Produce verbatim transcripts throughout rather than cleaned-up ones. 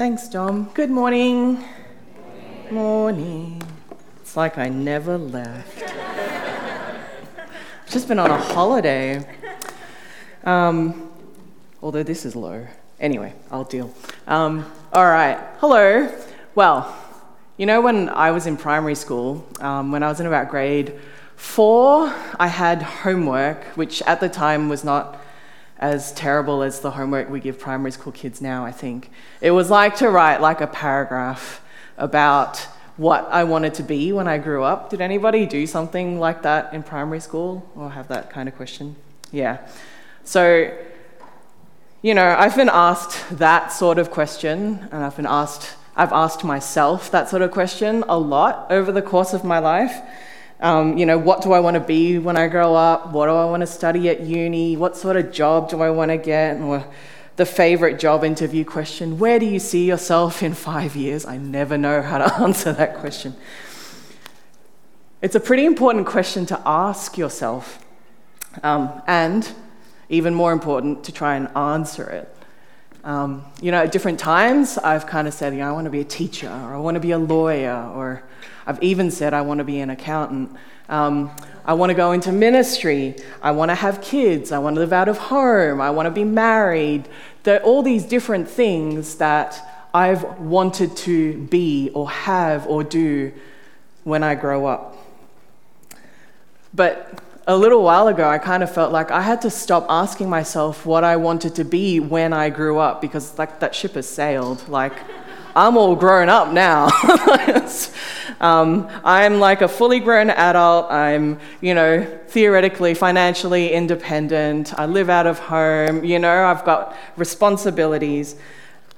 Thanks, Dom. Good morning. Morning. Morning. It's like I never left. Just been on a holiday. Um, although this is low. Anyway, I'll deal. Um, all right. Hello. Well, you know, when I was in primary school, um, when I was in about grade four, I had homework, which at the time was not as terrible as the homework we give primary school kids now, I think. It was like to write like a paragraph about what I wanted to be when I grew up. Did anybody do something like that in primary school or have that kind of question? Yeah. So, you know, I've been asked that sort of question, and I've been asked I've asked myself that sort of question a lot over the course of my life. Um, you know, what do I want to be when I grow up? What do I want to study at uni? What sort of job do I want to get? Or the favorite job interview question, where do you see yourself in five years? I never know how to answer that question. It's a pretty important question to ask yourself, um, and even more important, to try and answer it. Um, you know, at different times, I've kind of said, you know, I want to be a teacher, or I want to be a lawyer, or I've even said I want to be an accountant. Um, I want to go into ministry. I want to have kids. I want to live out of home. I want to be married. There are all these different things that I've wanted to be or have or do when I grow up. But a little while ago, I kind of felt like I had to stop asking myself what I wanted to be when I grew up, because like that ship has sailed. Like, I'm all grown up now. um, I'm like a fully grown adult. I'm, you know, theoretically, financially independent. I live out of home. You know, I've got responsibilities.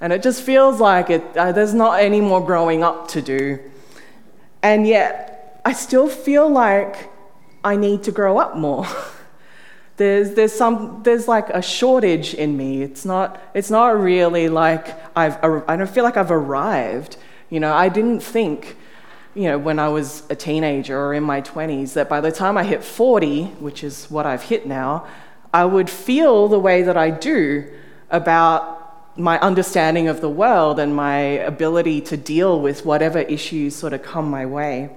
And it just feels like it. Uh, there's not any more growing up to do. And yet, I still feel like I need to grow up more. there's there's some there's like a shortage in me. It's not it's not really like I've I don't feel like I've arrived. You know, I didn't think, you know, when I was a teenager or in my twenties that by the time I hit forty, which is what I've hit now, I would feel the way that I do about my understanding of the world and my ability to deal with whatever issues sort of come my way.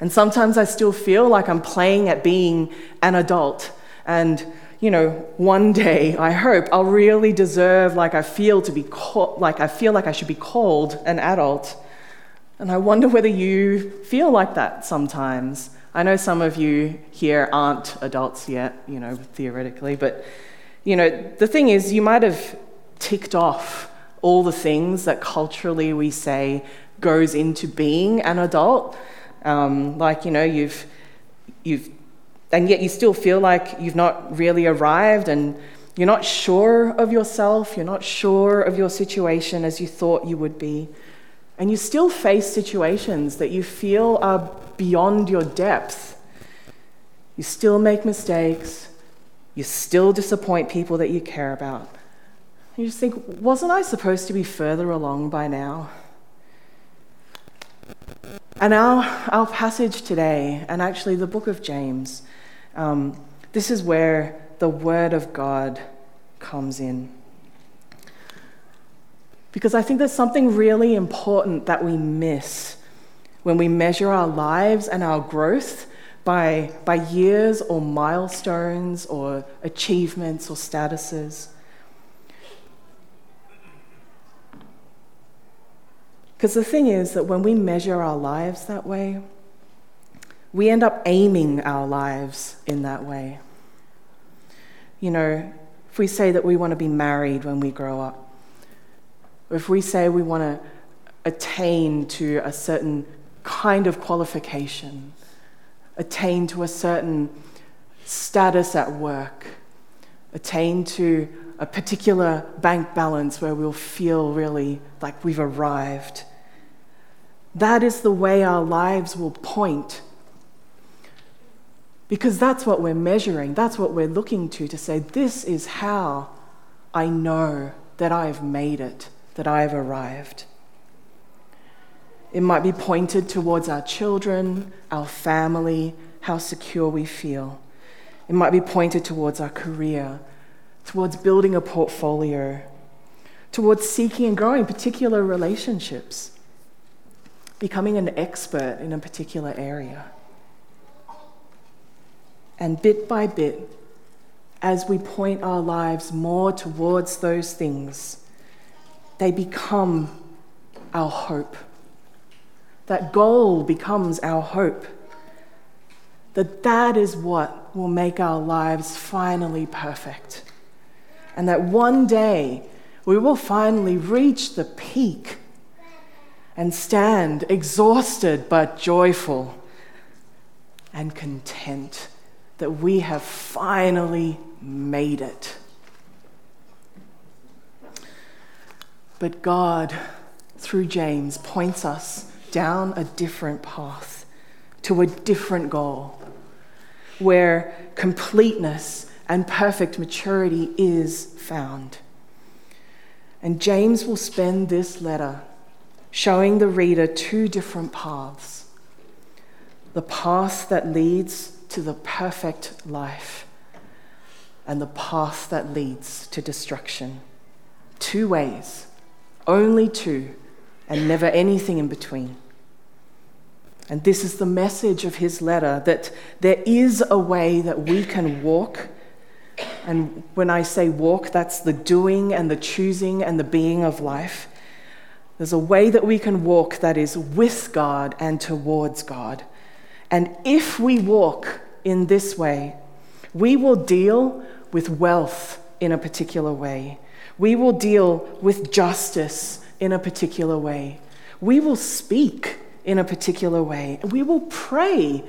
And sometimes I still feel like I'm playing at being an adult. And, you know, one day, I hope, I'll really deserve, like I feel to be called, like I feel like I should be called an adult. And I wonder whether you feel like that sometimes. I know some of you here aren't adults yet, you know, theoretically. But, you know, the thing is, you might have ticked off all the things that culturally we say goes into being an adult. Um, like, you know, you've, you've, and yet you still feel like you've not really arrived, and you're not sure of yourself, you're not sure of your situation as you thought you would be. And you still face situations that you feel are beyond your depth. You still make mistakes, you still disappoint people that you care about. You just think, wasn't I supposed to be further along by now? And our, our passage today, and actually the book of James, um, this is where the word of God comes in. Because I think there's something really important that we miss when we measure our lives and our growth by, by years or milestones or achievements or statuses. Because the thing is that when we measure our lives that way, we end up aiming our lives in that way. You know, if we say that we want to be married when we grow up, or if we say we want to attain to a certain kind of qualification, attain to a certain status at work, attain to a particular bank balance where we'll feel really like we've arrived. That is the way our lives will point. Because that's what we're measuring, that's what we're looking to, to say, this is how I know that I've made it, that I've arrived. It might be pointed towards our children, our family, how secure we feel. It might be pointed towards our career, towards building a portfolio, towards seeking and growing particular relationships, becoming an expert in a particular area. And bit by bit, as we point our lives more towards those things, they become our hope. That goal becomes our hope. That that is what will make our lives finally perfect. And that one day we will finally reach the peak and stand exhausted but joyful and content that we have finally made it. But God, through James, points us down a different path to a different goal, where completeness and perfect maturity is found. And James will spend this letter showing the reader two different paths: the path that leads to the perfect life and the path that leads to destruction. Two ways, only two, and never anything in between. And this is the message of his letter, that there is a way that we can walk. And when I say walk, that's the doing and the choosing and the being of life. There's a way that we can walk that is with God and towards God. And if we walk in this way, we will deal with wealth in a particular way. We will deal with justice in a particular way. We will speak in a particular way. We will pray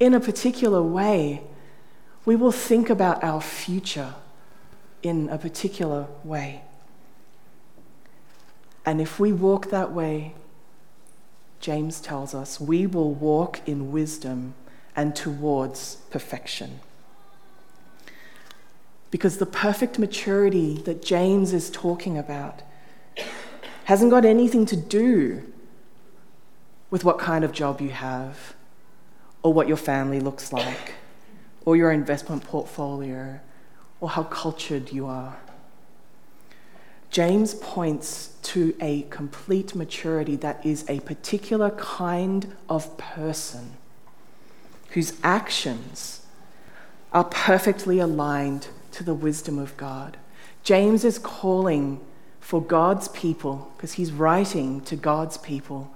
in a particular way. We will think about our future in a particular way. And if we walk that way, James tells us, we will walk in wisdom and towards perfection. Because the perfect maturity that James is talking about hasn't got anything to do with what kind of job you have, or what your family looks like, or your investment portfolio, or how cultured you are. James points to a complete maturity that is a particular kind of person whose actions are perfectly aligned to the wisdom of God. James is calling for God's people, because he's writing to God's people,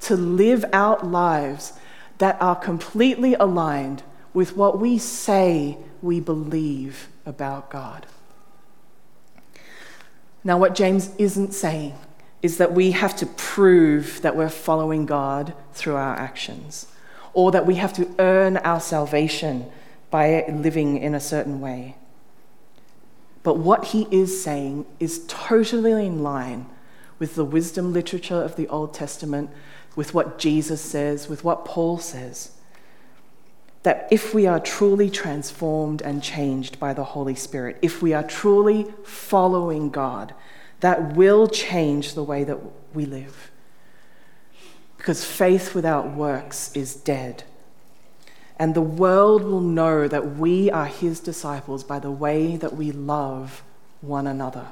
to live out lives that are completely aligned with what we say we believe about God. Now, what James isn't saying is that we have to prove that we're following God through our actions, or that we have to earn our salvation by living in a certain way. But what he is saying is totally in line with the wisdom literature of the Old Testament, with what Jesus says, with what Paul says. That if we are truly transformed and changed by the Holy Spirit, if we are truly following God, that will change the way that we live. Because faith without works is dead. And the world will know that we are his disciples by the way that we love one another.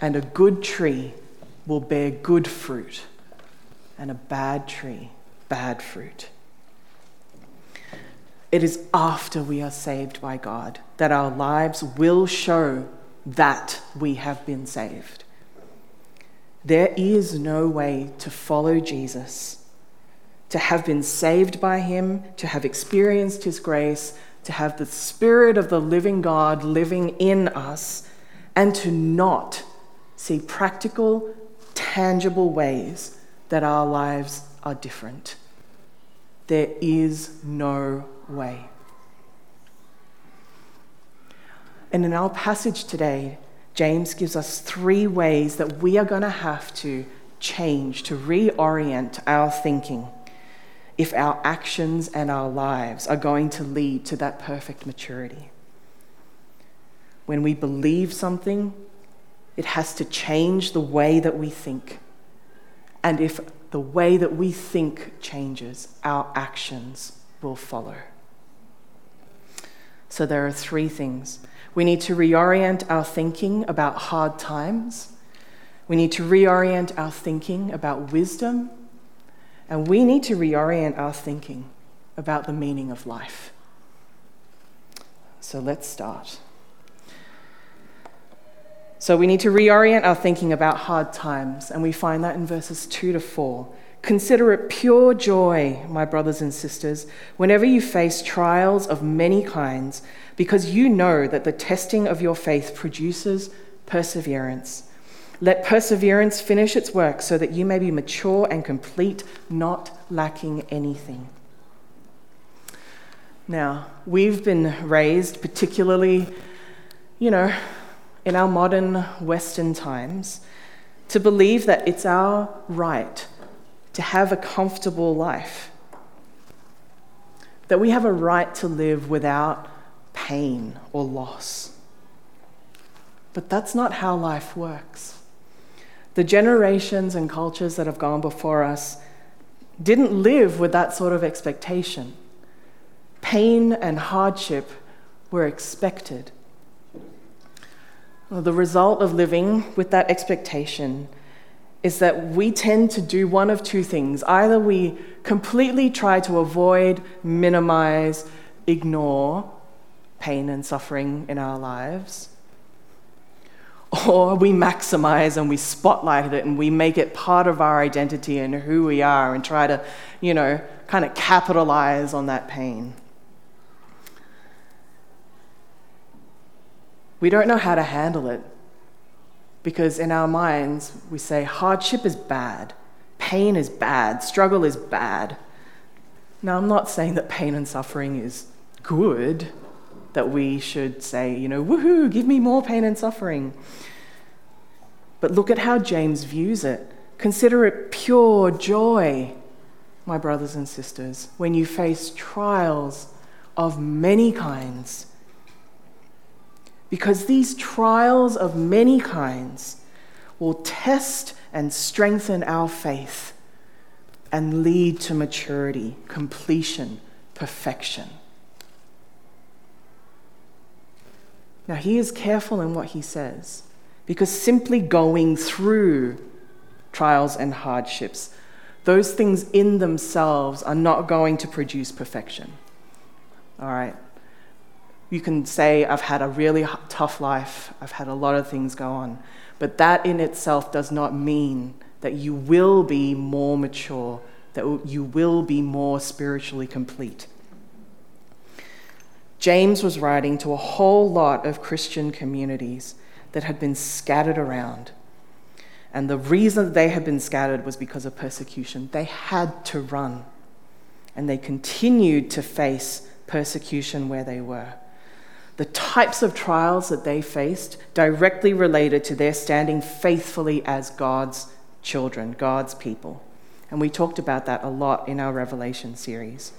And a good tree will bear good fruit, and a bad tree, bad fruit. It is after we are saved by God that our lives will show that we have been saved. There is no way to follow Jesus, to have been saved by him, to have experienced his grace, to have the Spirit of the living God living in us, and to not see practical, tangible ways that our lives are different. There is no way. And in our passage today, James gives us three ways that we are going to have to change, to reorient our thinking, if our actions and our lives are going to lead to that perfect maturity. When we believe something, it has to change the way that we think. And if the way that we think changes, our actions will follow. So there are three things. We need to reorient our thinking about hard times. We need to reorient our thinking about wisdom. And we need to reorient our thinking about the meaning of life. So let's start. So we need to reorient our thinking about hard times, and we find that in verses two to four. Consider it pure joy, my brothers and sisters, whenever you face trials of many kinds, because you know that the testing of your faith produces perseverance. Let perseverance finish its work so that you may be mature and complete, not lacking anything. Now, we've been raised, particularly, you know, in our modern Western times, to believe that it's our right to have a comfortable life, that we have a right to live without pain or loss. But that's not how life works. The generations and cultures that have gone before us didn't live with that sort of expectation. Pain and hardship were expected. Well, the result of living with that expectation is that we tend to do one of two things. Either we completely try to avoid, minimize, ignore pain and suffering in our lives, or we maximize and we spotlight it and we make it part of our identity and who we are and try to, you know, kind of capitalize on that pain. We don't know how to handle it because in our minds we say hardship is bad, pain is bad, struggle is bad. Now, I'm not saying that pain and suffering is good, that we should say, you know, woohoo, give me more pain and suffering. But look at how James views it. Consider it pure joy, my brothers and sisters, when you face trials of many kinds. Because these trials of many kinds will test and strengthen our faith and lead to maturity, completion, perfection. Now, he is careful in what he says, because simply going through trials and hardships, those things in themselves are not going to produce perfection. All right? You can say, I've had a really tough life, I've had a lot of things go on, but that in itself does not mean that you will be more mature, that you will be more spiritually complete. James was writing to a whole lot of Christian communities that had been scattered around, and the reason they had been scattered was because of persecution. They had to run, and they continued to face persecution where they were. The types of trials that they faced directly related to their standing faithfully as God's children, God's people. And we talked about that a lot in our Revelation series.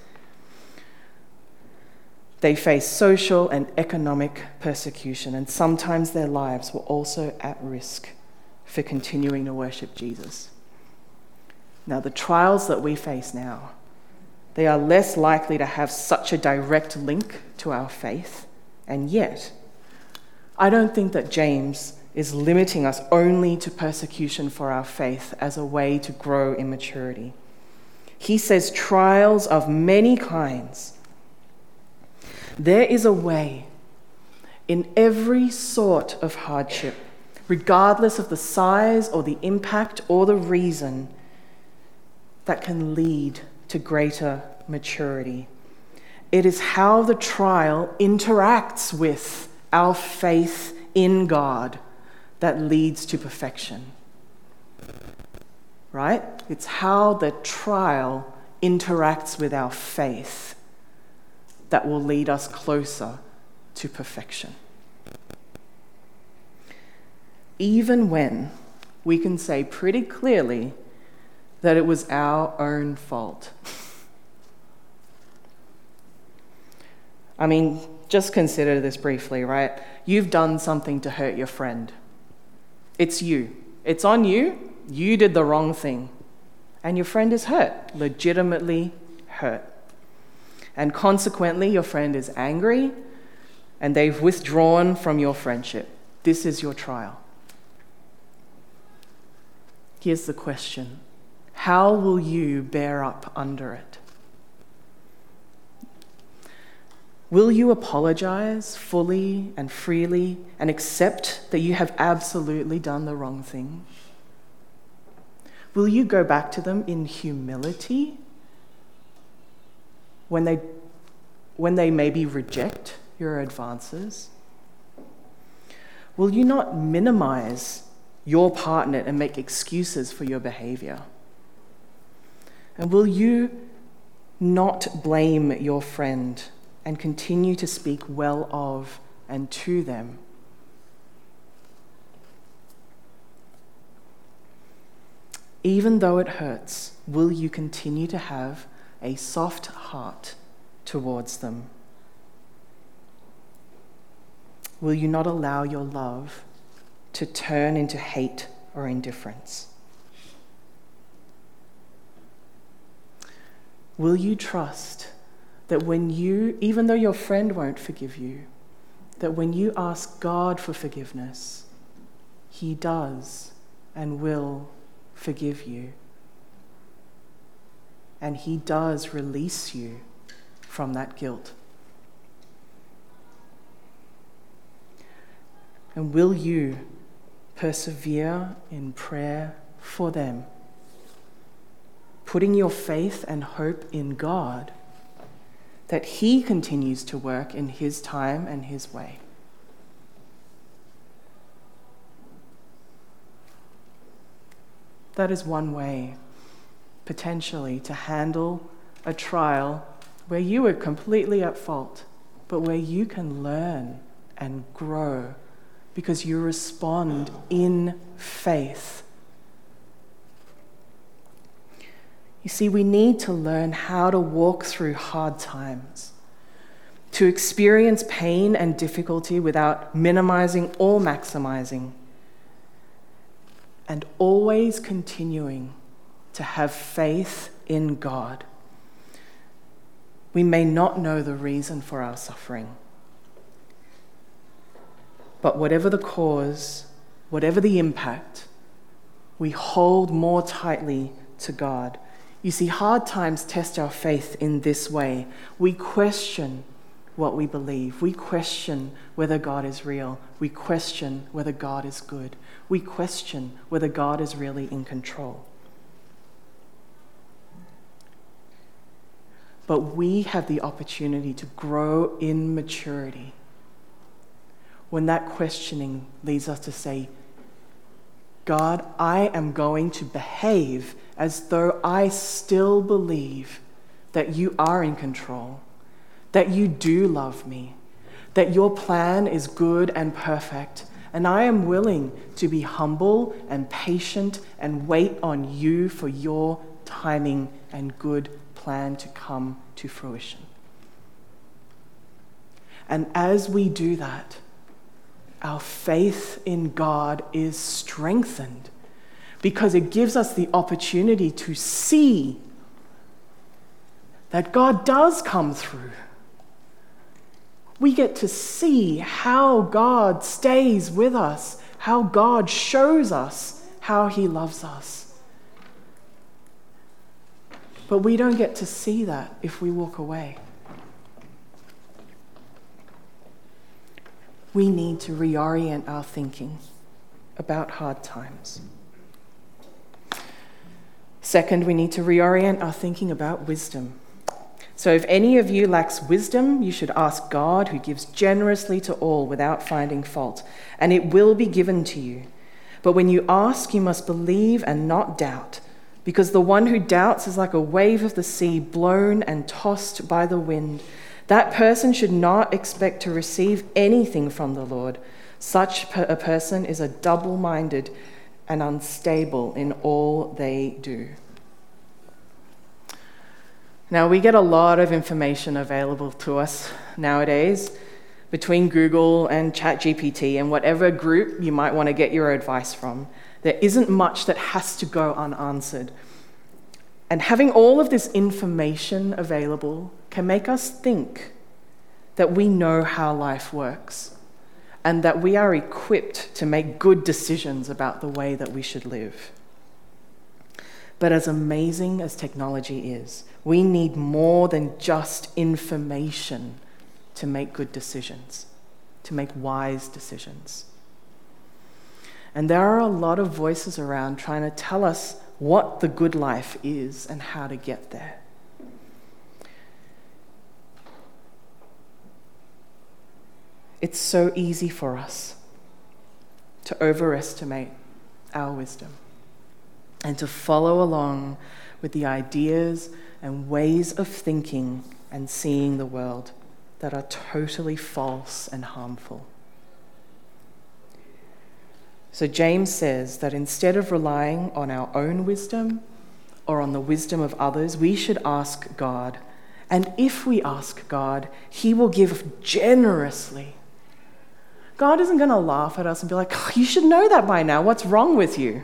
They faced social and economic persecution, and sometimes their lives were also at risk for continuing to worship Jesus. Now, the trials that we face now, they are less likely to have such a direct link to our faith. And yet, I don't think that James is limiting us only to persecution for our faith as a way to grow in maturity. He says trials of many kinds. There is a way in every sort of hardship, regardless of the size or the impact or the reason, that can lead to greater maturity. It is how the trial interacts with our faith in God that leads to perfection. Right? It's how the trial interacts with our faith that will lead us closer to perfection. Even when we can say pretty clearly that it was our own fault. I mean, just consider this briefly, right? You've done something to hurt your friend. It's you. It's on you. You did the wrong thing. And your friend is hurt, legitimately hurt. And consequently, your friend is angry and they've withdrawn from your friendship. This is your trial. Here's the question. How will you bear up under it? Will you apologize fully and freely and accept that you have absolutely done the wrong thing? Will you go back to them in humility when they, when they maybe reject your advances? Will you not minimize your partner and make excuses for your behavior? And will you not blame your friend and continue to speak well of and to them? Even though it hurts, will you continue to have a soft heart towards them? Will you not allow your love to turn into hate or indifference? Will you trust that when you, even though your friend won't forgive you, that when you ask God for forgiveness, He does and will forgive you, and He does release you from that guilt? And will you persevere in prayer for them, putting your faith and hope in God that He continues to work in His time and His way? That is one way, potentially, to handle a trial where you were completely at fault, but where you can learn and grow because you respond in faith. You see, we need to learn how to walk through hard times, to experience pain and difficulty without minimizing or maximizing, and always continuing to have faith in God. We may not know the reason for our suffering, but whatever the cause, whatever the impact, we hold more tightly to God. You see, hard times test our faith in this way. We question what we believe. We question whether God is real. We question whether God is good. We question whether God is really in control. But we have the opportunity to grow in maturity when that questioning leads us to say, God, I am going to behave as though I still believe that you are in control, that you do love me, that your plan is good and perfect, and I am willing to be humble and patient and wait on you for your timing and good plan to come to fruition. And as we do that, our faith in God is strengthened because it gives us the opportunity to see that God does come through. We get to see how God stays with us, how God shows us how He loves us. But we don't get to see that if we walk away. We need to reorient our thinking about hard times. Second, we need to reorient our thinking about wisdom. So if any of you lacks wisdom, you should ask God, who gives generously to all without finding fault, and it will be given to you. But when you ask, you must believe and not doubt, because the one who doubts is like a wave of the sea blown and tossed by the wind. That person should not expect to receive anything from the Lord. Such a person is a double-minded and unstable in all they do. Now, we get a lot of information available to us nowadays between Google and ChatGPT and whatever group you might want to get your advice from. There isn't much that has to go unanswered. And having all of this information available can make us think that we know how life works and that we are equipped to make good decisions about the way that we should live. But as amazing as technology is, we need more than just information to make good decisions, to make wise decisions. And there are a lot of voices around trying to tell us what the good life is and how to get there. It's so easy for us to overestimate our wisdom and to follow along with the ideas and ways of thinking and seeing the world that are totally false and harmful. So James says that instead of relying on our own wisdom or on the wisdom of others, we should ask God. And if we ask God, he will give generously. God isn't going to laugh at us and be like, oh, you should know that by now. What's wrong with you?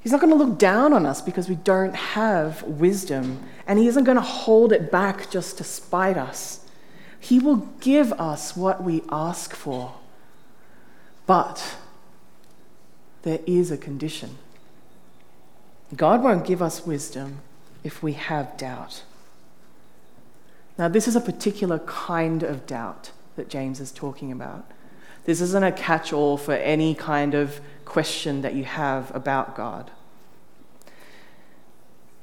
He's not going to look down on us because we don't have wisdom, and he isn't going to hold it back just to spite us. He will give us what we ask for. But there is a condition. God won't give us wisdom if we have doubt. Now, this is a particular kind of doubt that James is talking about. This isn't a catch-all for any kind of question that you have about God.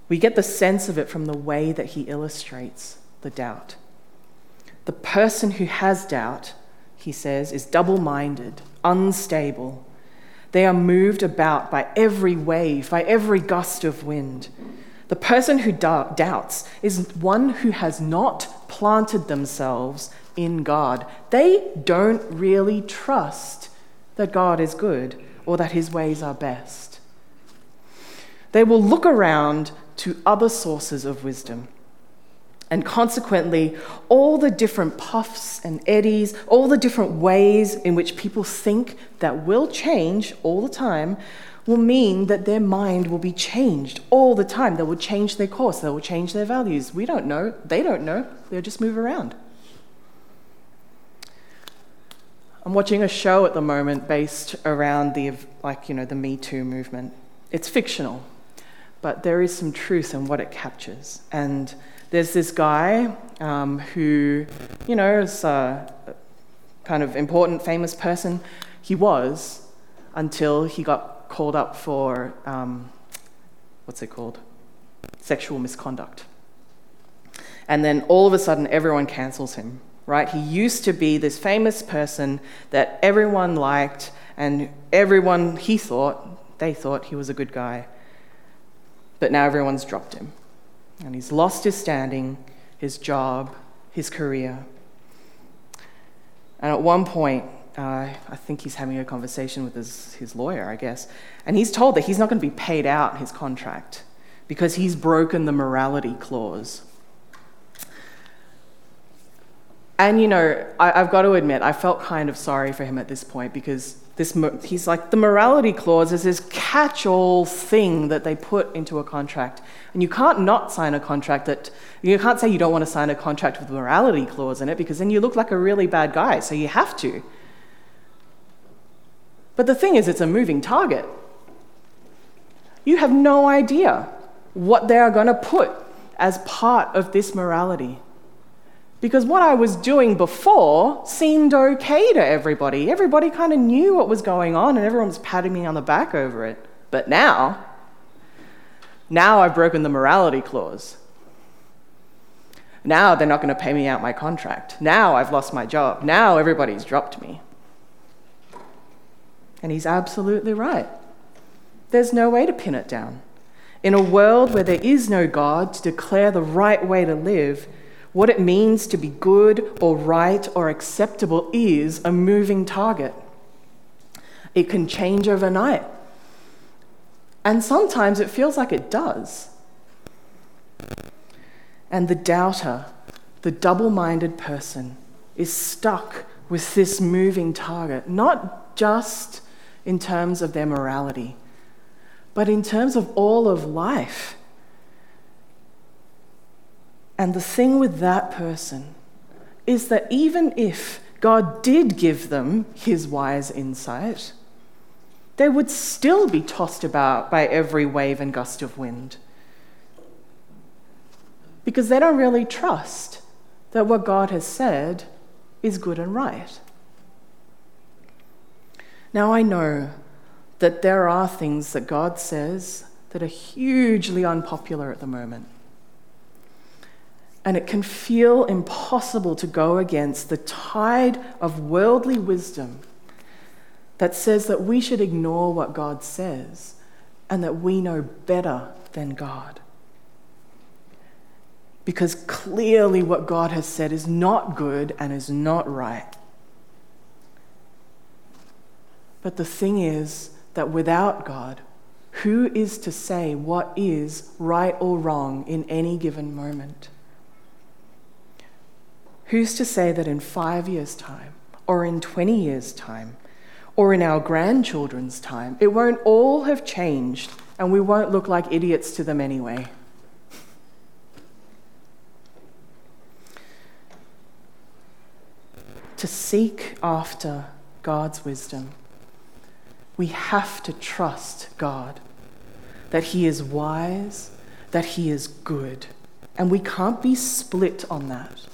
We get the sense of it from the way that he illustrates the doubt. The person who has doubt, he says, is double-minded, unstable. They are moved about by every wave, by every gust of wind. The person who doubts is one who has not planted themselves in God. They don't really trust that God is good or that his ways are best. They will look around to other sources of wisdom. And consequently, all the different puffs and eddies, all the different ways in which people think that will change all the time, will mean that their mind will be changed all the time. They will change their course. They will change their values. We don't know. They don't know. They'll just move around. I'm watching a show at the moment based around the, like, you know, the Me Too movement. It's fictional, but there is some truth in what it captures. And there's this guy um, who, you know, is a kind of important, famous person. He was until he got called up for, um, what's it called? Sexual misconduct. And then all of a sudden, everyone cancels him, right? He used to be this famous person that everyone liked, and everyone, he thought, they thought he was a good guy. But now everyone's dropped him. And he's lost his standing, his job, his career. And at one point, uh, I think he's having a conversation with his, his lawyer, I guess, and he's told that he's not going to be paid out his contract because he's broken the morality clause. And, you know, I, I've got to admit, I felt kind of sorry for him at this point because this he's like, the morality clause is this catch-all thing that they put into a contract. And you can't not sign a contract that, you can't say you don't want to sign a contract with a morality clause in it because then you look like a really bad guy, so you have to. But the thing is, it's a moving target. You have no idea what they are going to put as part of this morality. Because what I was doing before seemed okay to everybody. Everybody kind of knew what was going on and everyone was patting me on the back over it. But now, now I've broken the morality clause. Now they're not going to pay me out my contract. Now I've lost my job. Now everybody's dropped me. And he's absolutely right. There's no way to pin it down. In a world where there is no God to declare the right way to live, what it means to be good or right or acceptable is a moving target. It can change overnight. And sometimes it feels like it does. And the doubter, the double-minded person, is stuck with this moving target, not just in terms of their morality, but in terms of all of life. And the thing with that person is that even if God did give them his wise insight, they would still be tossed about by every wave and gust of wind, because they don't really trust that what God has said is good and right. Now, I know that there are things that God says that are hugely unpopular at the moment. And it can feel impossible to go against the tide of worldly wisdom that says that we should ignore what God says and that we know better than God. Because clearly what God has said is not good and is not right. But the thing is that without God, who is to say what is right or wrong in any given moment? Who's to say that in five years' time, or in twenty years' time, or in our grandchildren's time, it won't all have changed and we won't look like idiots to them anyway? To seek after God's wisdom, we have to trust God, that he is wise, that he is good, and we can't be split on that.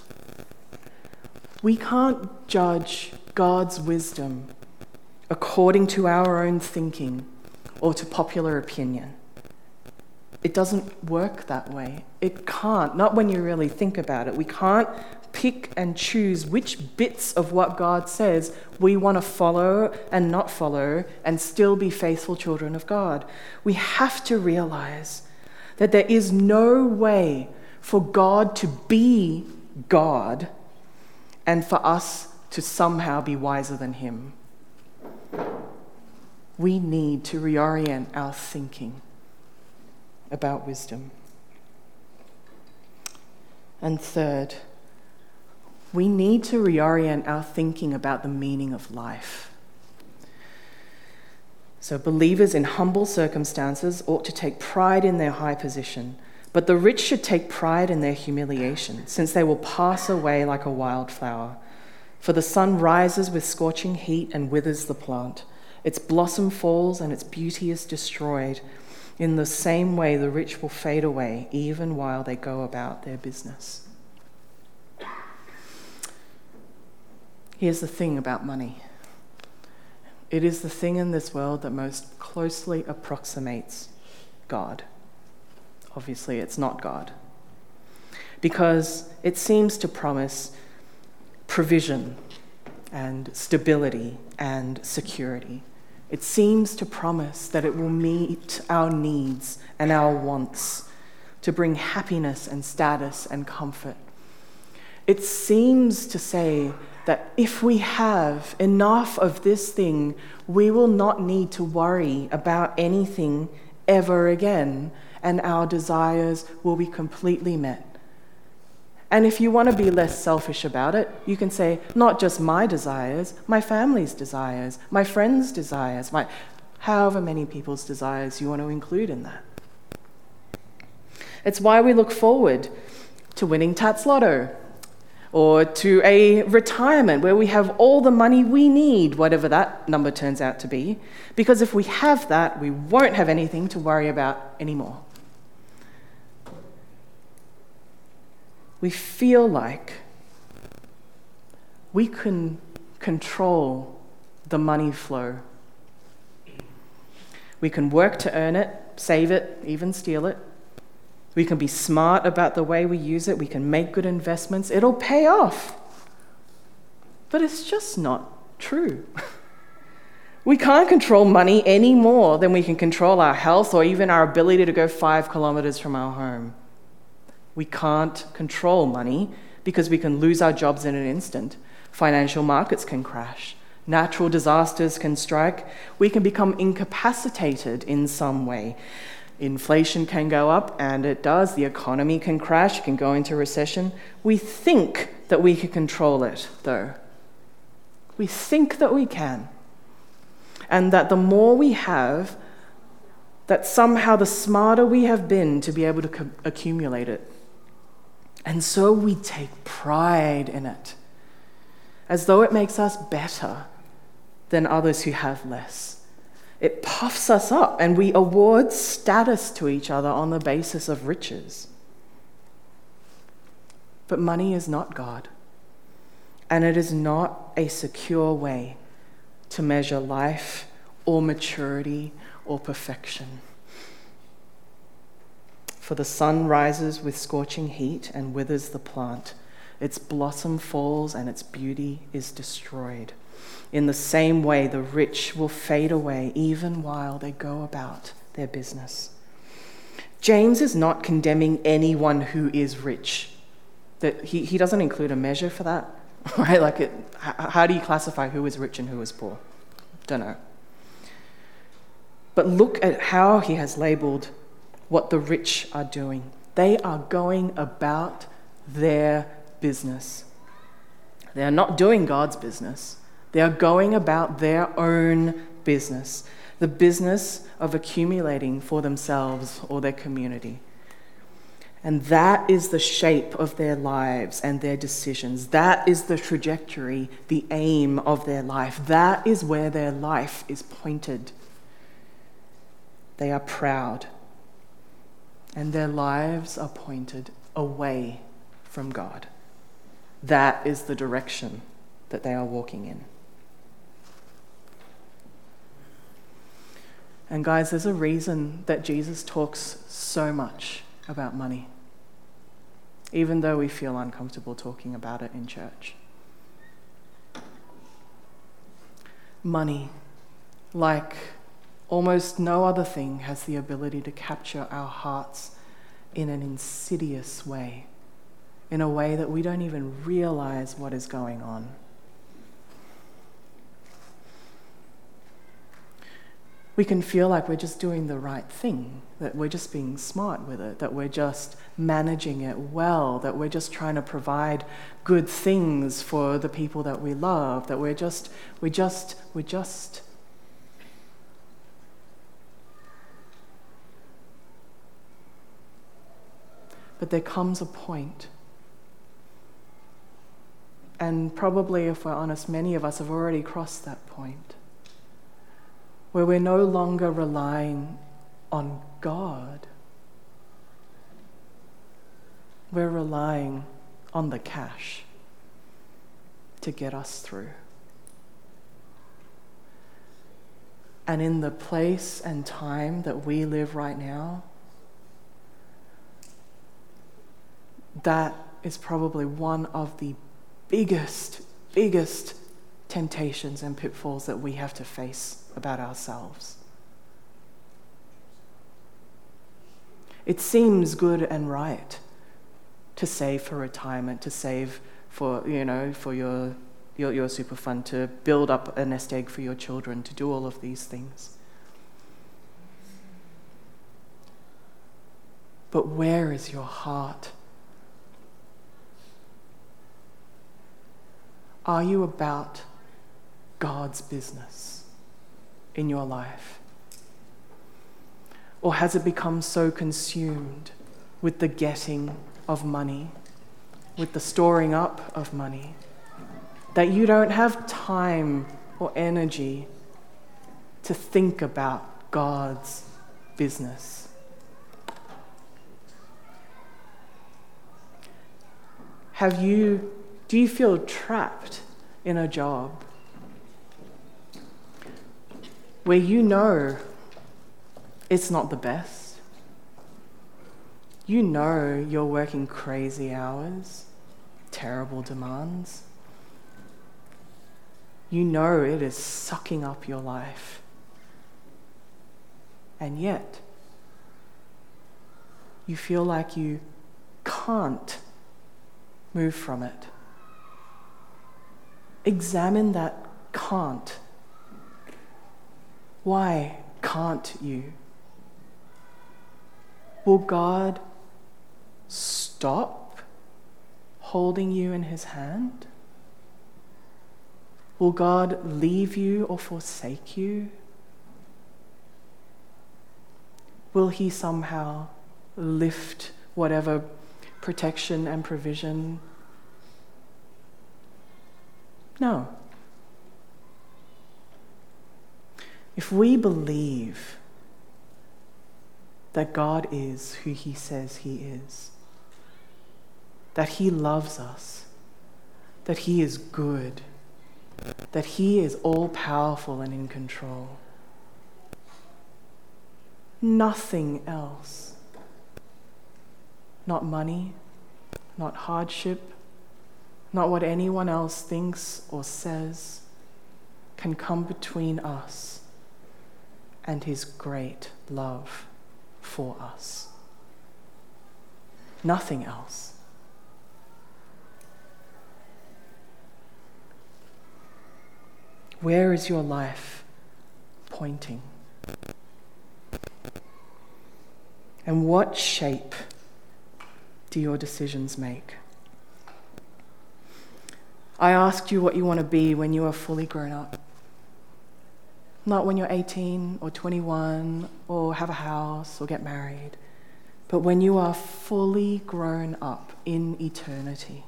We can't judge God's wisdom according to our own thinking or to popular opinion. It doesn't work that way. It can't, not when you really think about it. We can't pick and choose which bits of what God says we want to follow and not follow and still be faithful children of God. We have to realize that there is no way for God to be God and for us to somehow be wiser than him. We need to reorient our thinking about wisdom. And third, we need to reorient our thinking about the meaning of life. So believers in humble circumstances ought to take pride in their high position, but the rich should take pride in their humiliation, since they will pass away like a wildflower. For the sun rises with scorching heat and withers the plant. Its blossom falls and its beauty is destroyed. In the same way, the rich will fade away, even while they go about their business. Here's the thing about money. It is the thing in this world that most closely approximates God. Obviously, it's not God, because it seems to promise provision and stability and security. It seems to promise that it will meet our needs and our wants, to bring happiness and status and comfort. It seems to say that if we have enough of this thing, we will not need to worry about anything ever again, and our desires will be completely met. And if you want to be less selfish about it, you can say, not just my desires, my family's desires, my friends' desires, my however many people's desires you want to include in that. It's why we look forward to winning Tats Lotto, or to a retirement where we have all the money we need, whatever that number turns out to be, because if we have that, we won't have anything to worry about anymore. We feel like we can control the money flow. We can work to earn it, save it, even steal it. We can be smart about the way we use it. We can make good investments. It'll pay off. But it's just not true. We can't control money any more than we can control our health or even our ability to go five kilometers from our home. We can't control money because we can lose our jobs in an instant. Financial markets can crash. Natural disasters can strike. We can become incapacitated in some way. Inflation can go up, and it does. The economy can crash, can go into recession. We think that we can control it, though. We think that we can. And that the more we have, that somehow the smarter we have been to be able to co- accumulate it. And so we take pride in it. as though it makes us better than others who have less. It puffs us up, and we award status to each other on the basis of riches. But money is not God, and it is not a secure way to measure life or maturity or perfection. For the sun rises with scorching heat and withers the plant. Its blossom falls and its beauty is destroyed. In the same way, the rich will fade away even while they go about their business. James is not condemning anyone who is rich. That he, he doesn't include a measure for that, right? Like, it, how do you classify who is rich and who is poor? Don't know. But look at how he has labeled what the rich are doing. They are going about their business. They are not doing God's business. They are going about their own business, the business of accumulating for themselves or their community. And that is the shape of their lives and their decisions. That is the trajectory, the aim of their life. That is where their life is pointed. They are proud, and their lives are pointed away from God. That is the direction that they are walking in. And guys, there's a reason that Jesus talks so much about money, even though we feel uncomfortable talking about it in church. Money, like almost no other thing, has the ability to capture our hearts in an insidious way, in a way that we don't even realize what is going on. We can feel like we're just doing the right thing, that we're just being smart with it, that we're just managing it well, that we're just trying to provide good things for the people that we love, that we're just, we just, we just. But there comes a point, and probably, if we're honest, many of us have already crossed that point, where we're no longer relying on God. We're relying on the cash to get us through. And in the place and time that we live right now, that is probably one of the biggest, biggest temptations and pitfalls that we have to face about ourselves. It seems good and right to save for retirement, to save for, you know, for your, your, your super fund, to build up a nest egg for your children, to do all of these things. But where is your heart? Are you about God's business in your life? Or has it become so consumed with the getting of money, with the storing up of money, that you don't have time or energy to think about God's business? Have you, do you feel trapped in a job where you know it's not the best? You know you're working crazy hours, terrible demands. You know it is sucking up your life. And yet, you feel like you can't move from it. Examine that can't. Why can't you? Will God stop holding you in his hand? Will God leave you or forsake you? Will he somehow lift whatever protection and provision No. If we believe that God is who he says he is, that he loves us, that he is good, that he is all-powerful and in control, nothing else, not money, not hardship, not what anyone else thinks or says, can come between us and his great love for us. Nothing else. Where is your life pointing? And what shape do your decisions make? I asked you what you want to be when you are fully grown up. Not when you're eighteen or twenty-one or have a house or get married, but when you are fully grown up in eternity.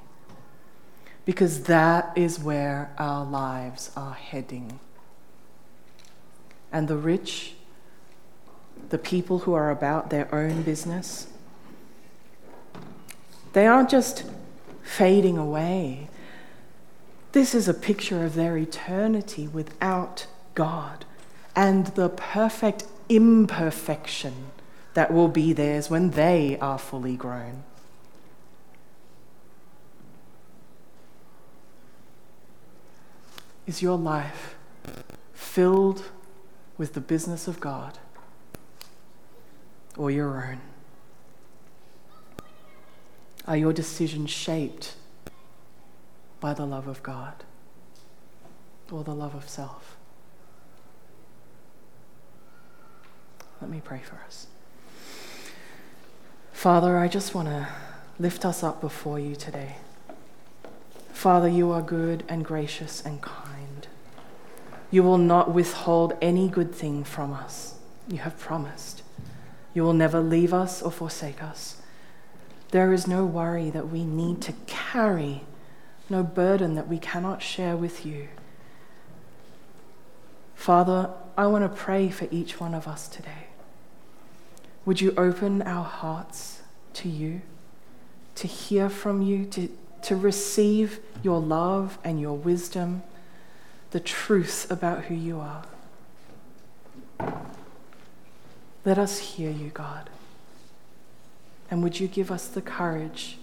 Because that is where our lives are heading. And the rich, the people who are about their own business, they aren't just fading away. This is a picture of their eternity without God, and the perfect imperfection that will be theirs when they are fully grown. Is your life filled with the business of God or your own? Are your decisions shaped by the love of God or the love of self? Let me pray for us. Father, I just want to lift us up before you today. Father, you are good and gracious and kind. You will not withhold any good thing from us. You have promised. You will never leave us or forsake us. There is no worry that we need to carry, no burden that we cannot share with you. Father, I want to pray for each one of us today. Would you open our hearts to you, to hear from you, to, to receive your love and your wisdom, the truth about who you are. Let us hear you, God. And would you give us the courage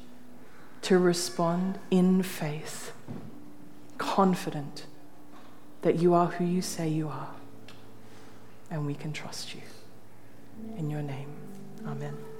to respond in faith, confident that you are who you say you are. And we can trust you. In your name, amen.